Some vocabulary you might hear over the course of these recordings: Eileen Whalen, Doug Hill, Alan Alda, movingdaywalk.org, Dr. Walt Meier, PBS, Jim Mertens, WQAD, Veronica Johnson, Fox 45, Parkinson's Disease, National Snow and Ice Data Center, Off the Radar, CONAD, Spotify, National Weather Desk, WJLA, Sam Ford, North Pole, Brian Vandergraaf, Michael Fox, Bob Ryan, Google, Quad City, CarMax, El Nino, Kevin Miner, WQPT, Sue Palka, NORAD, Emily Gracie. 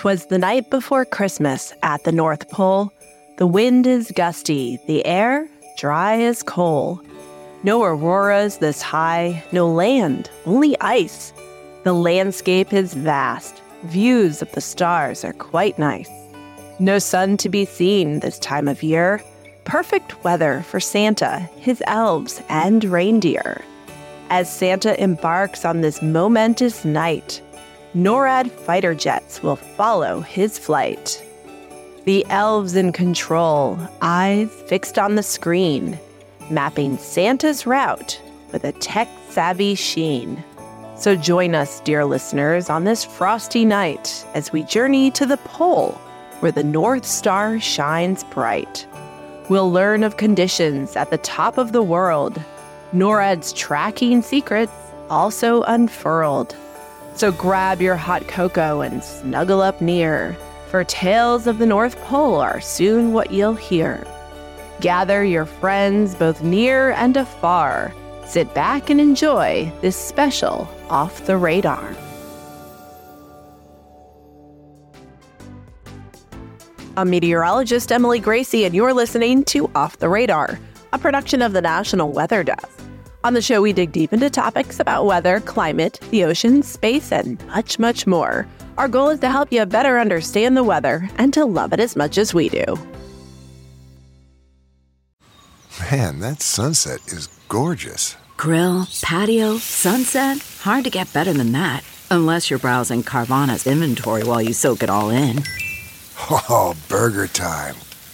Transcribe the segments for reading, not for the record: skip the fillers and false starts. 'Twas the night before Christmas at the North Pole. The wind is gusty, the air dry as coal. No auroras this high, no land, only ice. The landscape is vast, views of the stars are quite nice. No sun to be seen this time of year. Perfect weather for Santa, his elves, and reindeer. As Santa embarks on this momentous night, NORAD fighter jets will follow his flight. The elves in control, eyes fixed on the screen, mapping Santa's route with a tech-savvy sheen. So join us, dear listeners, on this frosty night as we journey to the pole where the North Star shines bright. We'll learn of conditions at the top of the world. NORAD's tracking secrets also unfurled. So grab your hot cocoa and snuggle up near, for tales of the North Pole are soon what you'll hear. Gather your friends both near and afar. Sit back and enjoy this special Off the Radar. I'm meteorologist Emily Gracie, and you're listening to Off the Radar, a production of the National Weather Desk. On the show, we dig deep into topics about weather, climate, the ocean, space, and much, much more. Our goal is to help you better understand the weather and to love it as much as we do. Man, that sunset is gorgeous. Grill, patio, sunset. Hard to get better than that. Unless you're browsing Carvana's inventory while you soak it all in. Oh, burger time.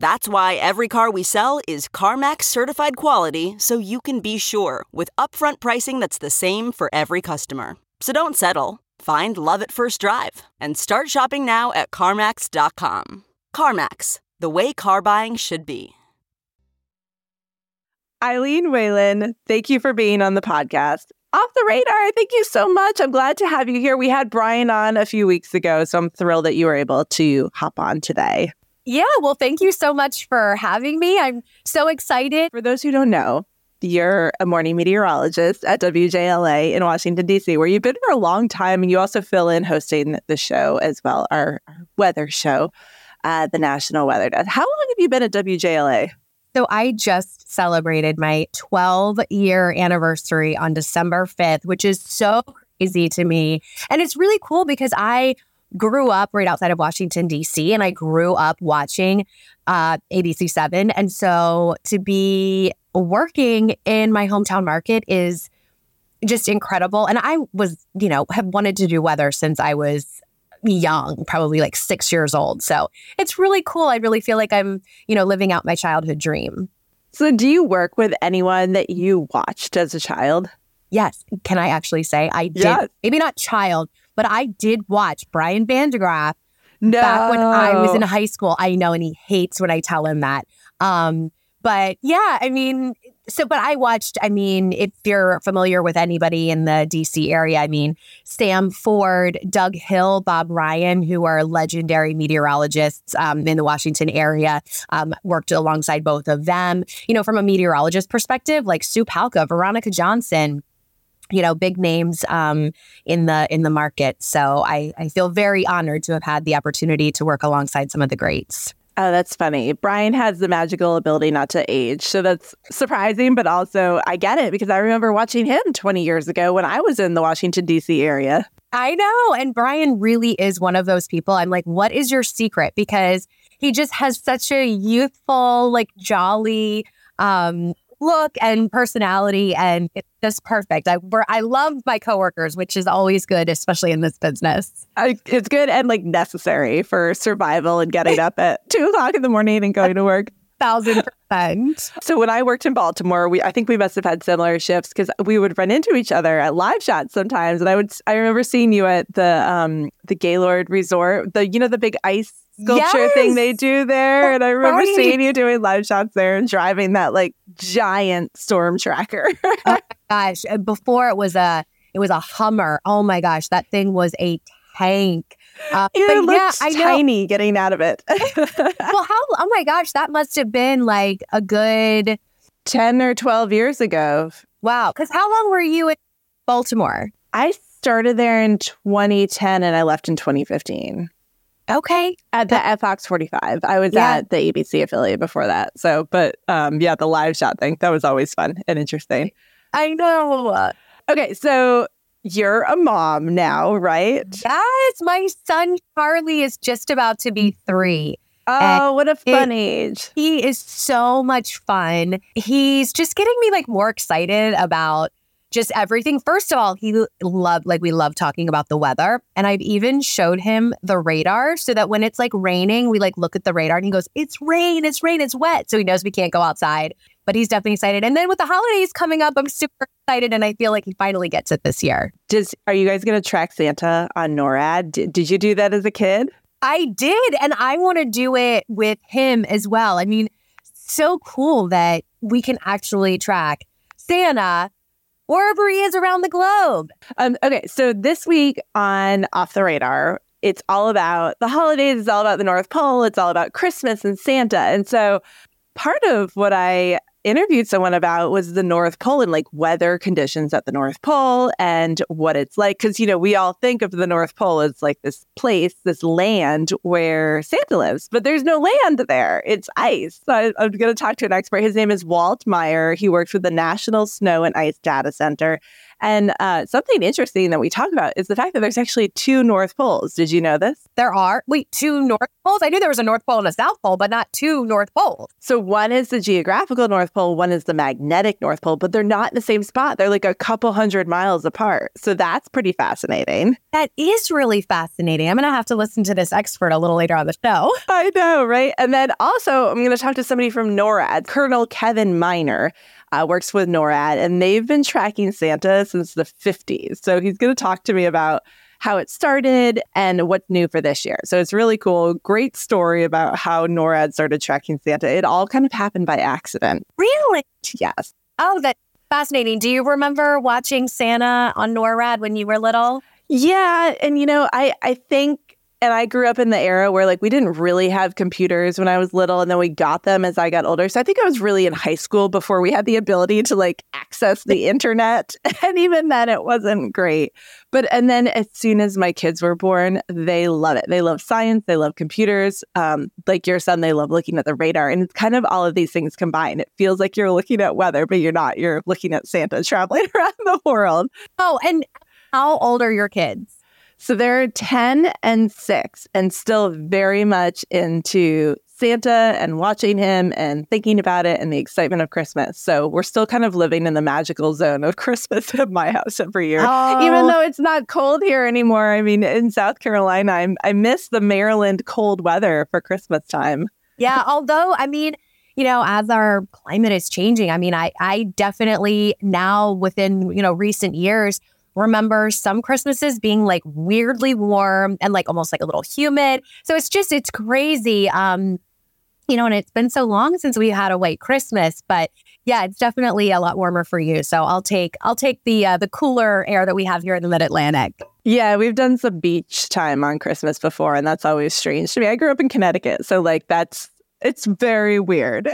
That's why every car we sell is CarMax certified quality, so you can be sure with upfront pricing that's the same for every customer. So don't settle. Find love at first drive and start shopping now at CarMax.com. CarMax, the way car buying should be. Eileen Whalen, thank you for being on the podcast. Off the Radar, thank you so much. I'm glad to have you here. We had Brian on a few weeks ago, so I'm thrilled that you were able to hop on today. Yeah, well, thank you so much for having me. I'm so excited. For those who don't know, you're a morning meteorologist at WJLA in Washington, D.C., where you've been for a long time, and you also fill in hosting the show as well, our weather show, the National Weather Desk. How long have you been at WJLA? So I just celebrated my 12-year anniversary on December 5th, which is so crazy to me. And it's really cool because I grew up right outside of Washington, D.C., and I grew up watching ABC7. And so to be working in my hometown market is just incredible. And I was, have wanted to do weather since I was young, probably like 6 years old. So it's really cool. I really feel like I'm, living out my childhood dream. So do you work with anyone that you watched as a child? Yes. Can I actually say I did? Yes. Maybe not child, but I did watch Brian Vandergraaf back when I was in high school. I know, and he hates when I tell him that. But yeah, but I watched, if you're familiar with anybody in the D.C. area, Sam Ford, Doug Hill, Bob Ryan, who are legendary meteorologists in the Washington area, worked alongside both of them. From a meteorologist perspective, like Sue Palka, Veronica Johnson, big names in the market. So I feel very honored to have had the opportunity to work alongside some of the greats. Oh, that's funny. Brian has the magical ability not to age. So that's surprising, but also I get it because I remember watching him 20 years ago when I was in the Washington, D.C. area. I know. And Brian really is one of those people. I'm like, what is your secret? Because he just has such a youthful, jolly look and personality, and it's just perfect. I love my coworkers, which is always good, especially in this business. It's good and necessary for survival and getting up at 2 o'clock in the morning and going to work. 1,000%. So when I worked in Baltimore, I think we must have had similar shifts because we would run into each other at live shots sometimes. And I remember seeing you at the Gaylord Resort, the big ice sculpture thing they do there. And I remember seeing you doing live shots there and driving that giant storm tracker. Oh my gosh. Before it was a Hummer. Oh my gosh. That thing was a tank. It looked tiny getting out of it. Oh my gosh, that must have been a good 10 or 12 years ago. Wow. Because how long were you in Baltimore? I started there in 2010 and I left in 2015. Okay. At Fox 45. I was at the ABC affiliate before that. So, but the live shot thing, that was always fun and interesting. I know. Okay, so you're a mom now, right? Yes, my son Charlie is just about to be 3. Oh, what a fun age. He is so much fun. He's just getting me more excited about just everything. First of all, he loved, we love talking about the weather. And I've even showed him the radar so that when it's raining, we look at the radar and he goes, it's rain, it's rain, it's wet. So he knows we can't go outside, but he's definitely excited. And then with the holidays coming up, I'm super excited. And I feel like he finally gets it this year. Are you guys going to track Santa on NORAD? Did you do that as a kid? I did. And I want to do it with him as well. I mean, so cool that we can actually track Santa wherever he is around the globe. Okay, so this week on Off the Radar, it's all about the holidays. It's all about the North Pole. It's all about Christmas and Santa. And so part of what I interviewed someone about was the North Pole and weather conditions at the North Pole and what it's like. Because, we all think of the North Pole as this place, this land where Santa lives, but there's no land there. It's ice. So I'm going to talk to an expert. His name is Walt Meier. He works with the National Snow and Ice Data Center. And something interesting that we talk about is the fact that there's actually 2 North Poles. Did you know this? There are. Wait, 2 North Poles? I knew there was a North Pole and a South Pole, but not 2 North Poles. So one is the geographical North Pole, one is the magnetic North Pole, but they're not in the same spot. They're a couple hundred miles apart. So that's pretty fascinating. That is really fascinating. I'm going to have to listen to this expert a little later on the show. I know, right? And then also, I'm going to talk to somebody from NORAD, Colonel Kevin Miner. Works with NORAD, and they've been tracking Santa since the 50s. So he's going to talk to me about how it started and what's new for this year. So it's really cool. Great story about how NORAD started tracking Santa. It all kind of happened by accident. Really? Yes. Oh, that's fascinating. Do you remember watching Santa on NORAD when you were little? Yeah. And, I think and I grew up in the era where we didn't really have computers when I was little, and then we got them as I got older. So I think I was really in high school before we had the ability to access the internet. And even then it wasn't great. But and then as soon as my kids were born, they love it. They love science. They love computers. Like your son, they love looking at the radar. And it's kind of all of these things combined. It feels like you're looking at weather, but you're not. You're looking at Santa traveling around the world. Oh, and how old are your kids? So they're 10 and 6 and still very much into Santa and watching him and thinking about it and the excitement of Christmas. So we're still kind of living in the magical zone of Christmas at my house every year. Oh. Even though it's not cold here anymore. I mean, in South Carolina, I miss the Maryland cold weather for Christmas time. Yeah, although, I mean, as our climate is changing, I mean, I definitely now within, recent years, remember some Christmases being weirdly warm and almost a little humid. So it's crazy. And it's been so long since we had a white Christmas, but yeah, it's definitely a lot warmer for you. So I'll take the cooler air that we have here in the Mid-Atlantic. Yeah, we've done some beach time on Christmas before, and that's always strange to me. I grew up in Connecticut, so it's very weird.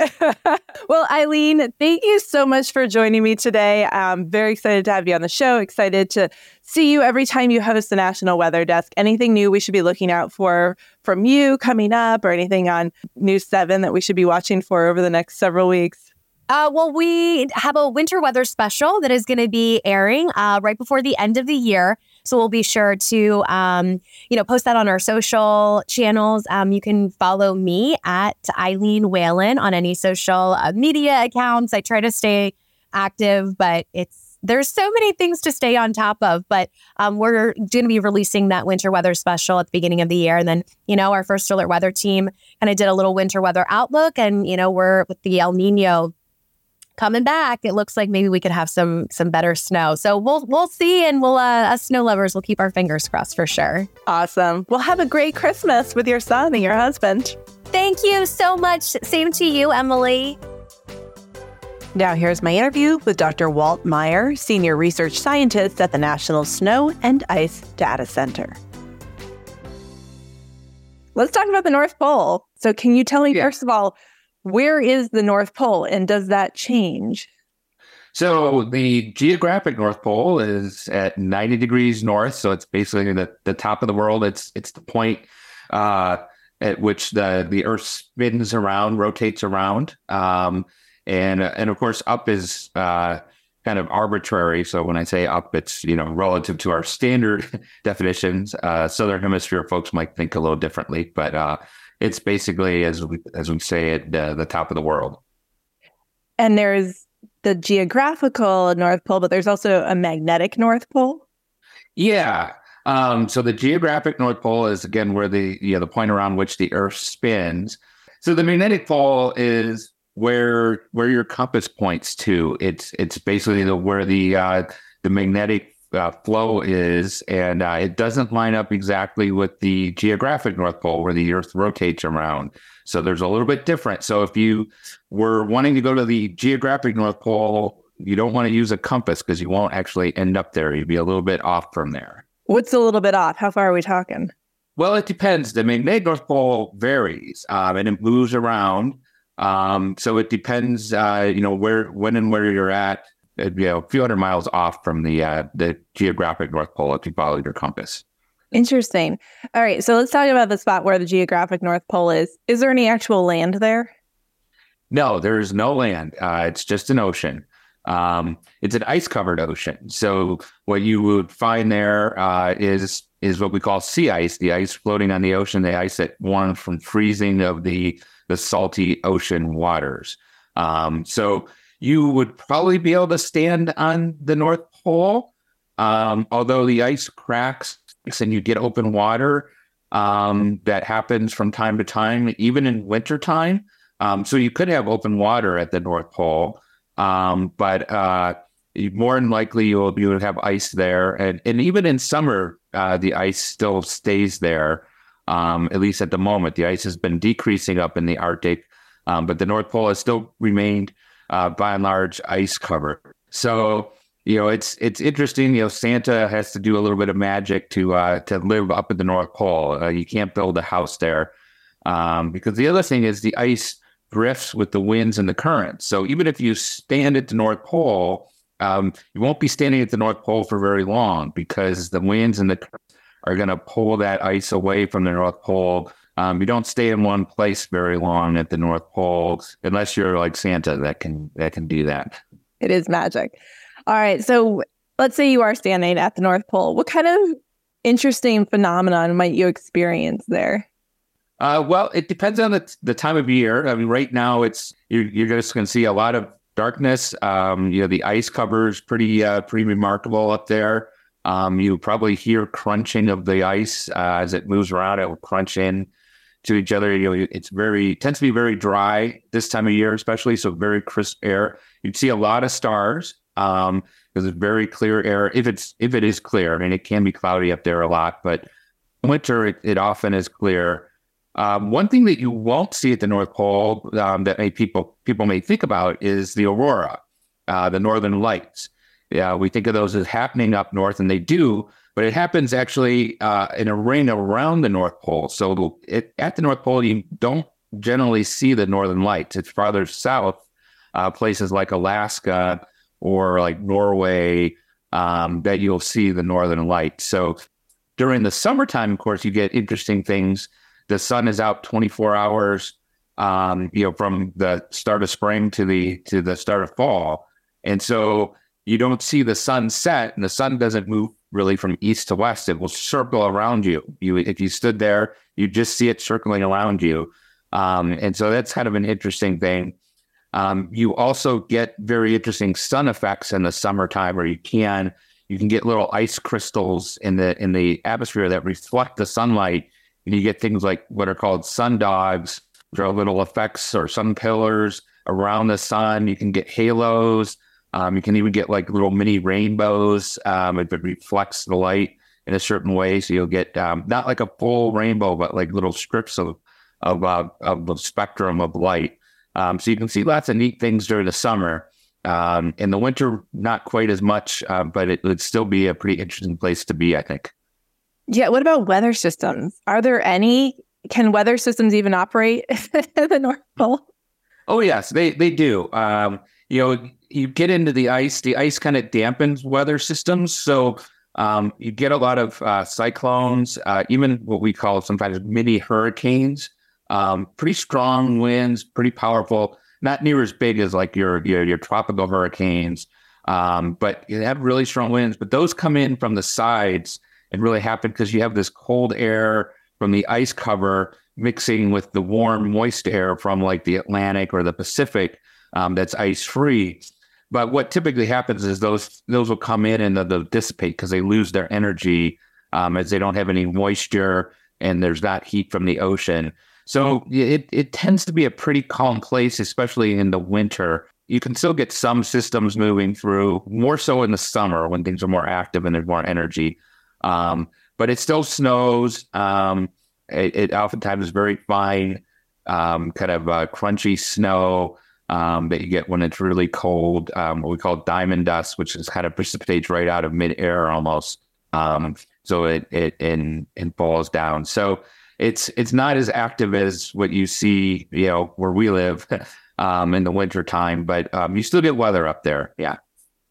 Well, Eileen, thank you so much for joining me today. I'm very excited to have you on the show. Excited to see you every time you host the National Weather Desk. Anything new we should be looking out for from you coming up, or anything on News 7 that we should be watching for over the next several weeks? Well, we have a winter weather special that is going to be airing right before the end of the year. So we'll be sure to, post that on our social channels. You can follow me at Eileen Whalen on any social media accounts. I try to stay active, but it's There's so many things to stay on top of, but we're going to be releasing that winter weather special at the beginning of the year. And then, you know, our First Alert Weather team kind of did a little winter weather outlook. And, you know, we're with the El Nino coming back, it looks like maybe we could have some better snow. So we'll see, and we'll us snow lovers will keep our fingers crossed for sure. Awesome. Well, have a great Christmas with your son and your husband. Thank you so much. Same to you, Emily. Now here's my interview with Dr. Walt Meier, Senior Research Scientist at the National Snow and Ice Data Center. Let's talk about the North Pole. So can you tell me, first of all, where is the North Pole, and does that change? So the geographic North Pole is at 90 degrees north. So it's basically the top of the world. It's the point at which the Earth spins around, rotates around. And of course, up is kind of arbitrary. So when I say up, it's, you know, relative to our standard definitions. Southern Hemisphere folks might think a little differently, but it's basically, as we say, at the top of the world. And there's the geographical North Pole, but there's also a magnetic North Pole. Yeah. So the geographic North Pole is, again, where the point around which the Earth spins. So the magnetic pole is where your compass points to. It's basically where the magnetic flow is, and it doesn't line up exactly with the geographic North Pole where the Earth rotates around. So there's a little bit different. So if you were wanting to go to the geographic North Pole, you don't want to use a compass because you won't actually end up there. You'd be a little bit off from there. What's a little bit off? How far are we talking? Well, it depends. The magnetic North Pole varies and it moves around. So it depends, where you're at. A few hundred miles off from the geographic North Pole if you follow your compass. Interesting. All right, so let's talk about the spot where the geographic North Pole is. Is there any actual land there? No, there is no land. It's just an ocean. It's an ice-covered ocean. So what you would find there is what we call sea ice, the ice floating on the ocean, the ice that warmed from freezing of the salty ocean waters. So you would probably be able to stand on the North Pole, although the ice cracks and you get open water. That happens from time to time, even in wintertime. So you could have open water at the North Pole, but more than likely you will have ice there. And even in summer, the ice still stays there, at least at the moment. The ice has been decreasing up in the Arctic, but the North Pole has still remained by and large ice cover. So, it's interesting. Santa has to do a little bit of magic to live up at the North Pole. You can't build a house there. Because the other thing is the ice drifts with the winds and the currents. So even if you stand at the North Pole, you won't be standing at the North Pole for very long because the winds and the currents are going to pull that ice away from the North Pole. You don't stay in one place very long at the North Pole, unless you're like Santa that can do that. It is magic. All right. So let's say you are standing at the North Pole. What kind of interesting phenomenon might you experience there? Well, it depends on the time of year. I mean, right now you're just going to see a lot of darkness. The ice cover is pretty remarkable up there. You probably hear crunching of the ice as it moves around. It will crunch in to each other. It tends to be very dry this time of year, especially, so very crisp air. You'd see a lot of stars because it's very clear air. If it is clear, I mean, it can be cloudy up there a lot, but winter it often is clear. One thing that you won't see at the North Pole that people may think about is the aurora, the northern lights. Yeah, we think of those as happening up north, and they do, but it happens actually in a ring around the North Pole. So at the North Pole, you don't generally see the northern lights. It's farther south, places like Alaska or like Norway, that you'll see the northern lights. So during the summertime, of course, you get interesting things. The sun is out 24 hours, from the start of spring to the start of fall. And so you don't see the sun set, and the sun doesn't move really from east to west. It will circle around you. If you stood there, you just see it circling around you. And so that's kind of an interesting thing. You also get very interesting sun effects in the summertime, where you can get little ice crystals in the atmosphere that reflect the sunlight, and you get things like what are called sun dogs, which are little effects or sun pillars around the sun. You can get halos. You can even get like little mini rainbows if it reflects the light in a certain way. So you'll get not like a full rainbow, but like little strips of the spectrum of light. So you can see lots of neat things during the summer. In the winter, not quite as much, but it would still be a pretty interesting place to be, I think. Yeah. What about weather systems? Are there any? Can weather systems even operate in the North Pole? Oh, yes, they do. You get into the ice kind of dampens weather systems. So you get a lot of cyclones, even what we call sometimes mini hurricanes, pretty strong winds, pretty powerful, not near as big as like your tropical hurricanes, but you have really strong winds. But those come in from the sides and really happen because you have this cold air from the ice cover mixing with the warm, moist air from like the Atlantic or the Pacific that's ice-free. But what typically happens is those will come in and they'll dissipate because they lose their energy as they don't have any moisture and there's not heat from the ocean. So it tends to be a pretty calm place, especially in the winter. You can still get some systems moving through, more so in the summer when things are more active and there's more energy. But it still snows. It oftentimes is very fine, kind of crunchy snow that you get when it's really cold, what we call diamond dust, which is kind of precipitates right out of midair almost. So it falls down. So it's not as active as what you see, where we live in the wintertime, but you still get weather up there. Yeah.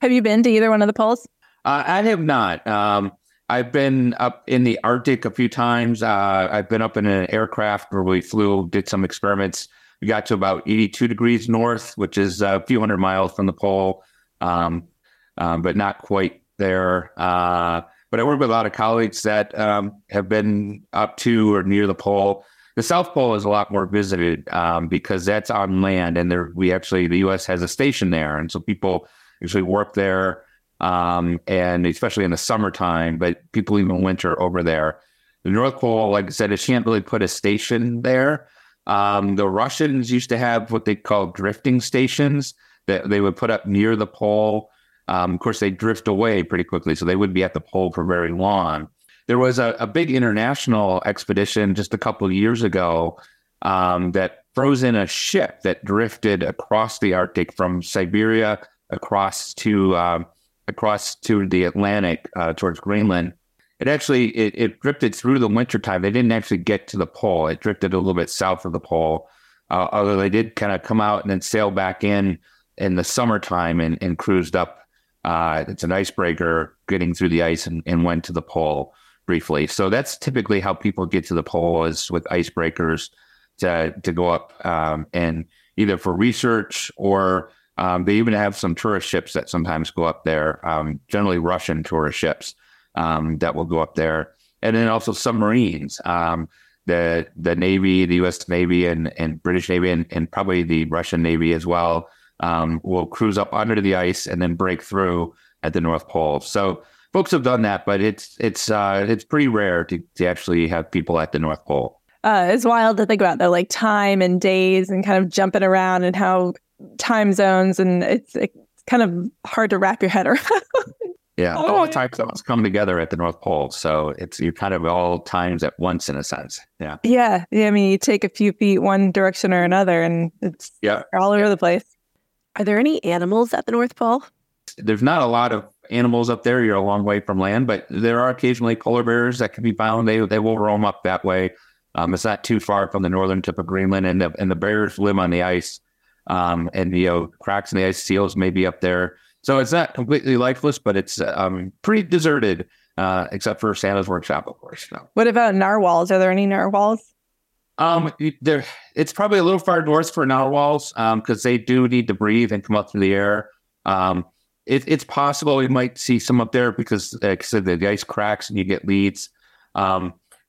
Have you been to either one of the poles? I have not. I've been up in the Arctic a few times. I've been up in an aircraft where we flew, did some experiments. We got to about 82 degrees north, which is a few hundred miles from the pole, but not quite there. But I work with a lot of colleagues that have been up to or near the pole. The South Pole is a lot more visited because that's on land, and the U.S. has a station there, and so people usually work there. And especially in the summertime, but people even winter over there. The North Pole, like I said, it can't really put a station there. The Russians used to have what they call drifting stations that they would put up near the pole. Of course, they drift away pretty quickly, so they wouldn't be at the pole for very long. There was a big international expedition just a couple of years ago that froze in a ship that drifted across the Arctic from Siberia across to the Atlantic towards Greenland. It drifted through the wintertime. They didn't actually get to the pole. It drifted a little bit south of the pole, although they did kind of come out and then sail back in the summertime and cruised up. It's an icebreaker getting through the ice and went to the pole briefly. So that's typically how people get to the pole, is with icebreakers to go up and either for research or they even have some tourist ships that sometimes go up there, generally Russian tourist ships that will go up there. And then also submarines, the Navy, the U.S. Navy and British Navy and probably the Russian Navy as well will cruise up under the ice and then break through at the North Pole. So folks have done that, but it's pretty rare to actually have people at the North Pole. It's wild to think about, though, like time and days and kind of jumping around and how time zones, and it's kind of hard to wrap your head around. Yeah, all the time zones come together at the North Pole, so you're kind of all times at once in a sense. Yeah. Yeah. I mean, you take a few feet one direction or another, and it's all over the place. Are there any animals at the North Pole? There's not a lot of animals up there. You're a long way from land, but there are occasionally polar bears that can be found. They will roam up that way. It's not too far from the northern tip of Greenland, and the bears live on the ice. And cracks in the ice, seals may be up there, so it's not completely lifeless, but it's pretty deserted, except for Santa's workshop, of course. No. What about narwhals? Are there any narwhals? There, it's probably a little far north for narwhals because they do need to breathe and come up through the air. It's possible we might see some up there because, like I said, the ice cracks and you get leads.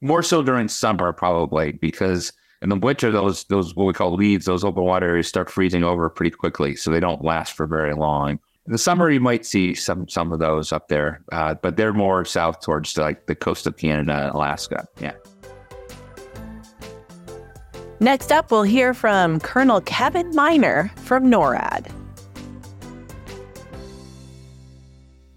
More so during summer, probably because In the winter, those what we call leaves, those open water areas start freezing over pretty quickly, so they don't last for very long. In the summer, you might see some of those up there, but they're more south towards like the coast of Canada and Alaska. Yeah. Next up, we'll hear from Colonel Kevin Miner from NORAD.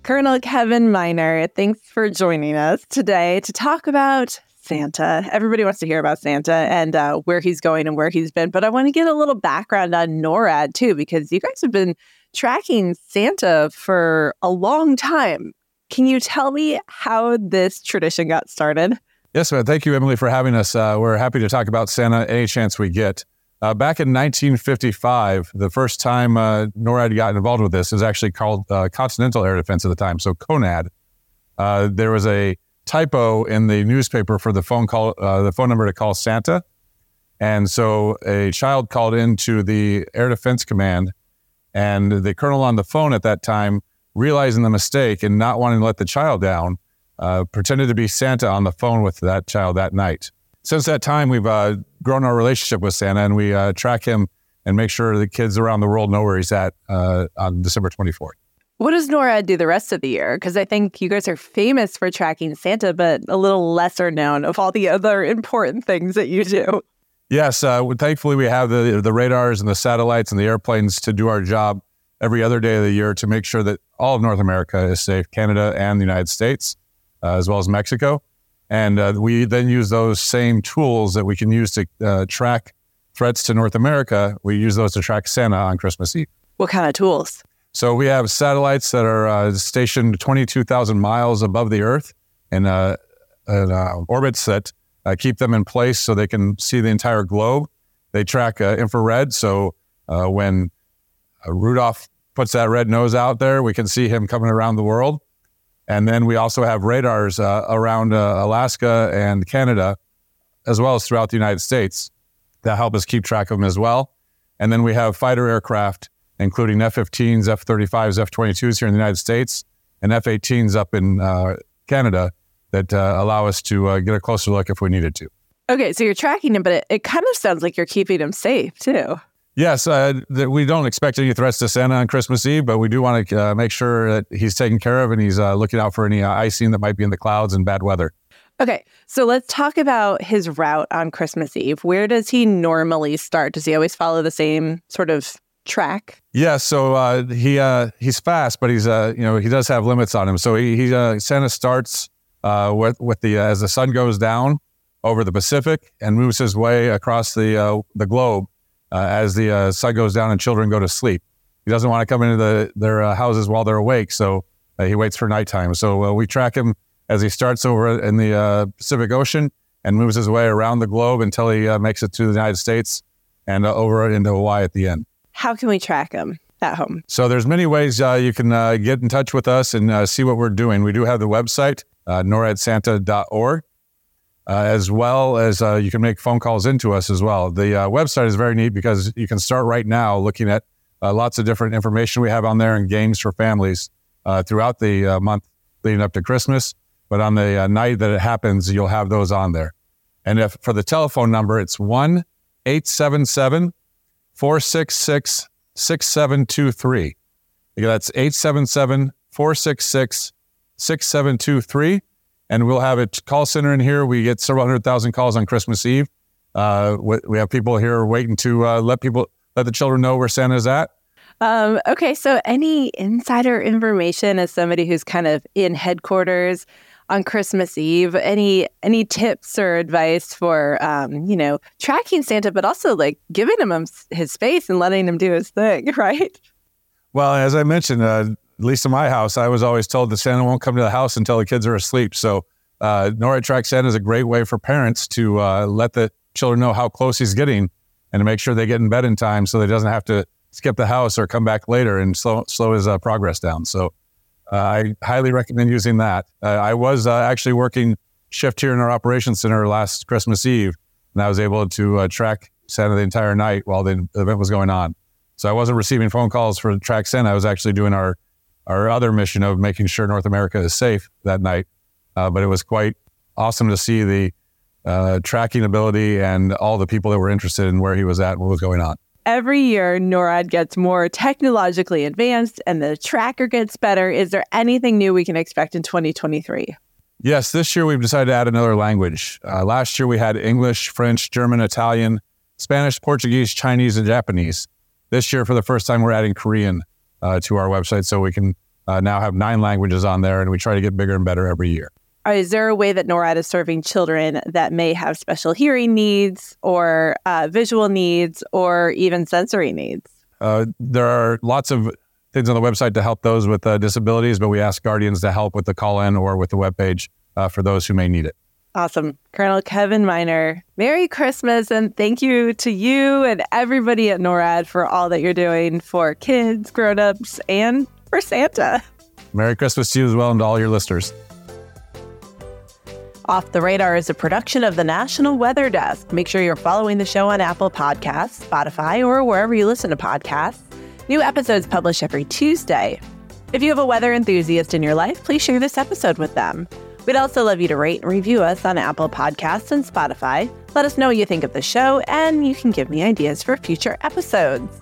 Colonel Kevin Miner, thanks for joining us today to talk about Santa. Everybody wants to hear about Santa and where he's going and where he's been, but I want to get a little background on NORAD too, because you guys have been tracking Santa for a long time. Can you tell me how this tradition got started? Yes, ma'am. Thank you, Emily, for having us. We're happy to talk about Santa any chance we get. Back in 1955, the first time NORAD got involved with this is actually called Continental Air Defense at the time, so CONAD. There was a typo in the newspaper for the phone number to call Santa, and so a child called into the Air Defense Command, and the colonel on the phone at that time, realizing the mistake and not wanting to let the child down, pretended to be Santa on the phone with that child that night. Since that time, we've grown our relationship with Santa, and we track him and make sure the kids around the world know where he's at on December 24th. What does NORAD do the rest of the year? Because I think you guys are famous for tracking Santa, but a little lesser known of all the other important things that you do. Yes, thankfully we have the radars and the satellites and the airplanes to do our job every other day of the year to make sure that all of North America is safe, Canada and the United States, as well as Mexico. And we then use those same tools that we can use to track threats to North America. We use those to track Santa on Christmas Eve. What kind of tools? So we have satellites that are stationed 22,000 miles above the Earth in orbits that keep them in place so they can see the entire globe. They track infrared, so when Rudolph puts that red nose out there, we can see him coming around the world. And then we also have radars around Alaska and Canada, as well as throughout the United States, that help us keep track of them as well. And then we have fighter aircraft, including F-15s, F-35s, F-22s here in the United States, and F-18s up in Canada that allow us to get a closer look if we needed to. Okay, so you're tracking them, but it kind of sounds like you're keeping them safe, too. Yes, we don't expect any threats to Santa on Christmas Eve, but we do want to make sure that he's taken care of and he's looking out for any icing that might be in the clouds and bad weather. Okay, so let's talk about his route on Christmas Eve. Where does he normally start? Does he always follow the same sort of track? Yeah, so he's fast, but he does have limits on him. So Santa starts with as the sun goes down over the Pacific and moves his way across the globe. As the sun goes down and children go to sleep. He doesn't want to come into their houses while they're awake, so he waits for nighttime. So we track him as he starts over in the Pacific Ocean and moves his way around the globe until he makes it to the United States and over into Hawaii at the end. How can we track him at home? So there's many ways you can get in touch with us and see what we're doing. We do have the website, noradsanta.org. As well as you can make phone calls into us as well. The website is very neat because you can start right now looking at lots of different information we have on there and games for families throughout the month leading up to Christmas. But on the night that it happens, you'll have those on there. And for the telephone number, it's 1-877-466-6723. Again, that's 877-466-6723. And we'll have a call center in here. We get several 100,000 calls on Christmas Eve. We have people here waiting to let the children know where Santa's at. Okay, so any insider information as somebody who's kind of in headquarters on Christmas Eve? Any tips or advice for tracking Santa, but also like giving him his space and letting him do his thing, right? Well, as I mentioned. At least in my house, I was always told that Santa won't come to the house until the kids are asleep. So NORAD Track Santa is a great way for parents to let the children know how close he's getting and to make sure they get in bed in time so they doesn't have to skip the house or come back later and slow his progress down. So I highly recommend using that. I was actually working shift here in our operations center last Christmas Eve, and I was able to track Santa the entire night while the event was going on. So I wasn't receiving phone calls for Track Santa. I was actually doing our other mission of making sure North America is safe that night. But it was quite awesome to see the tracking ability and all the people that were interested in where he was at and what was going on. Every year, NORAD gets more technologically advanced and the tracker gets better. Is there anything new we can expect in 2023? Yes, this year we've decided to add another language. Last year we had English, French, German, Italian, Spanish, Portuguese, Chinese, and Japanese. This year, for the first time, we're adding Korean to our website, so we can now have 9 languages on there, and we try to get bigger and better every year. Is there a way that NORAD is serving children that may have special hearing needs or visual needs or even sensory needs? There are lots of things on the website to help those with disabilities, but we ask guardians to help with the call-in or with the webpage for those who may need it. Awesome. Colonel Kevin Miner, Merry Christmas, and thank you to you and everybody at NORAD for all that you're doing for kids, grown-ups, and for Santa. Merry Christmas to you as well and to all your listeners. Off the Radar is a production of the National Weather Desk. Make sure you're following the show on Apple Podcasts, Spotify, or wherever you listen to podcasts. New episodes published every Tuesday. If you have a weather enthusiast in your life, please share this episode with them. We'd also love you to rate and review us on Apple Podcasts and Spotify. Let us know what you think of the show, and you can give me ideas for future episodes.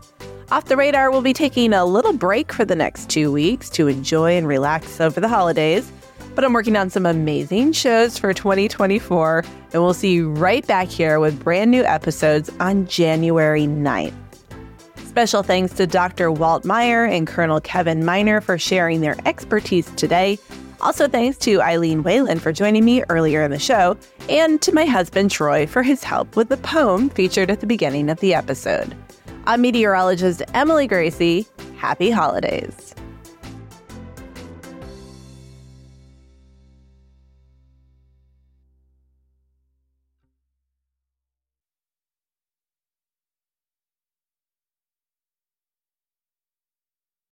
Off the Radar will be taking a little break for the next 2 weeks to enjoy and relax over the holidays. But I'm working on some amazing shows for 2024, and we'll see you right back here with brand new episodes on January 9th. Special thanks to Dr. Walt Meier and Colonel Kevin Miner for sharing their expertise today. Also thanks to Eileen Whalen for joining me earlier in the show, and to my husband Troy for his help with the poem featured at the beginning of the episode. I'm meteorologist Emily Gracie. Happy holidays.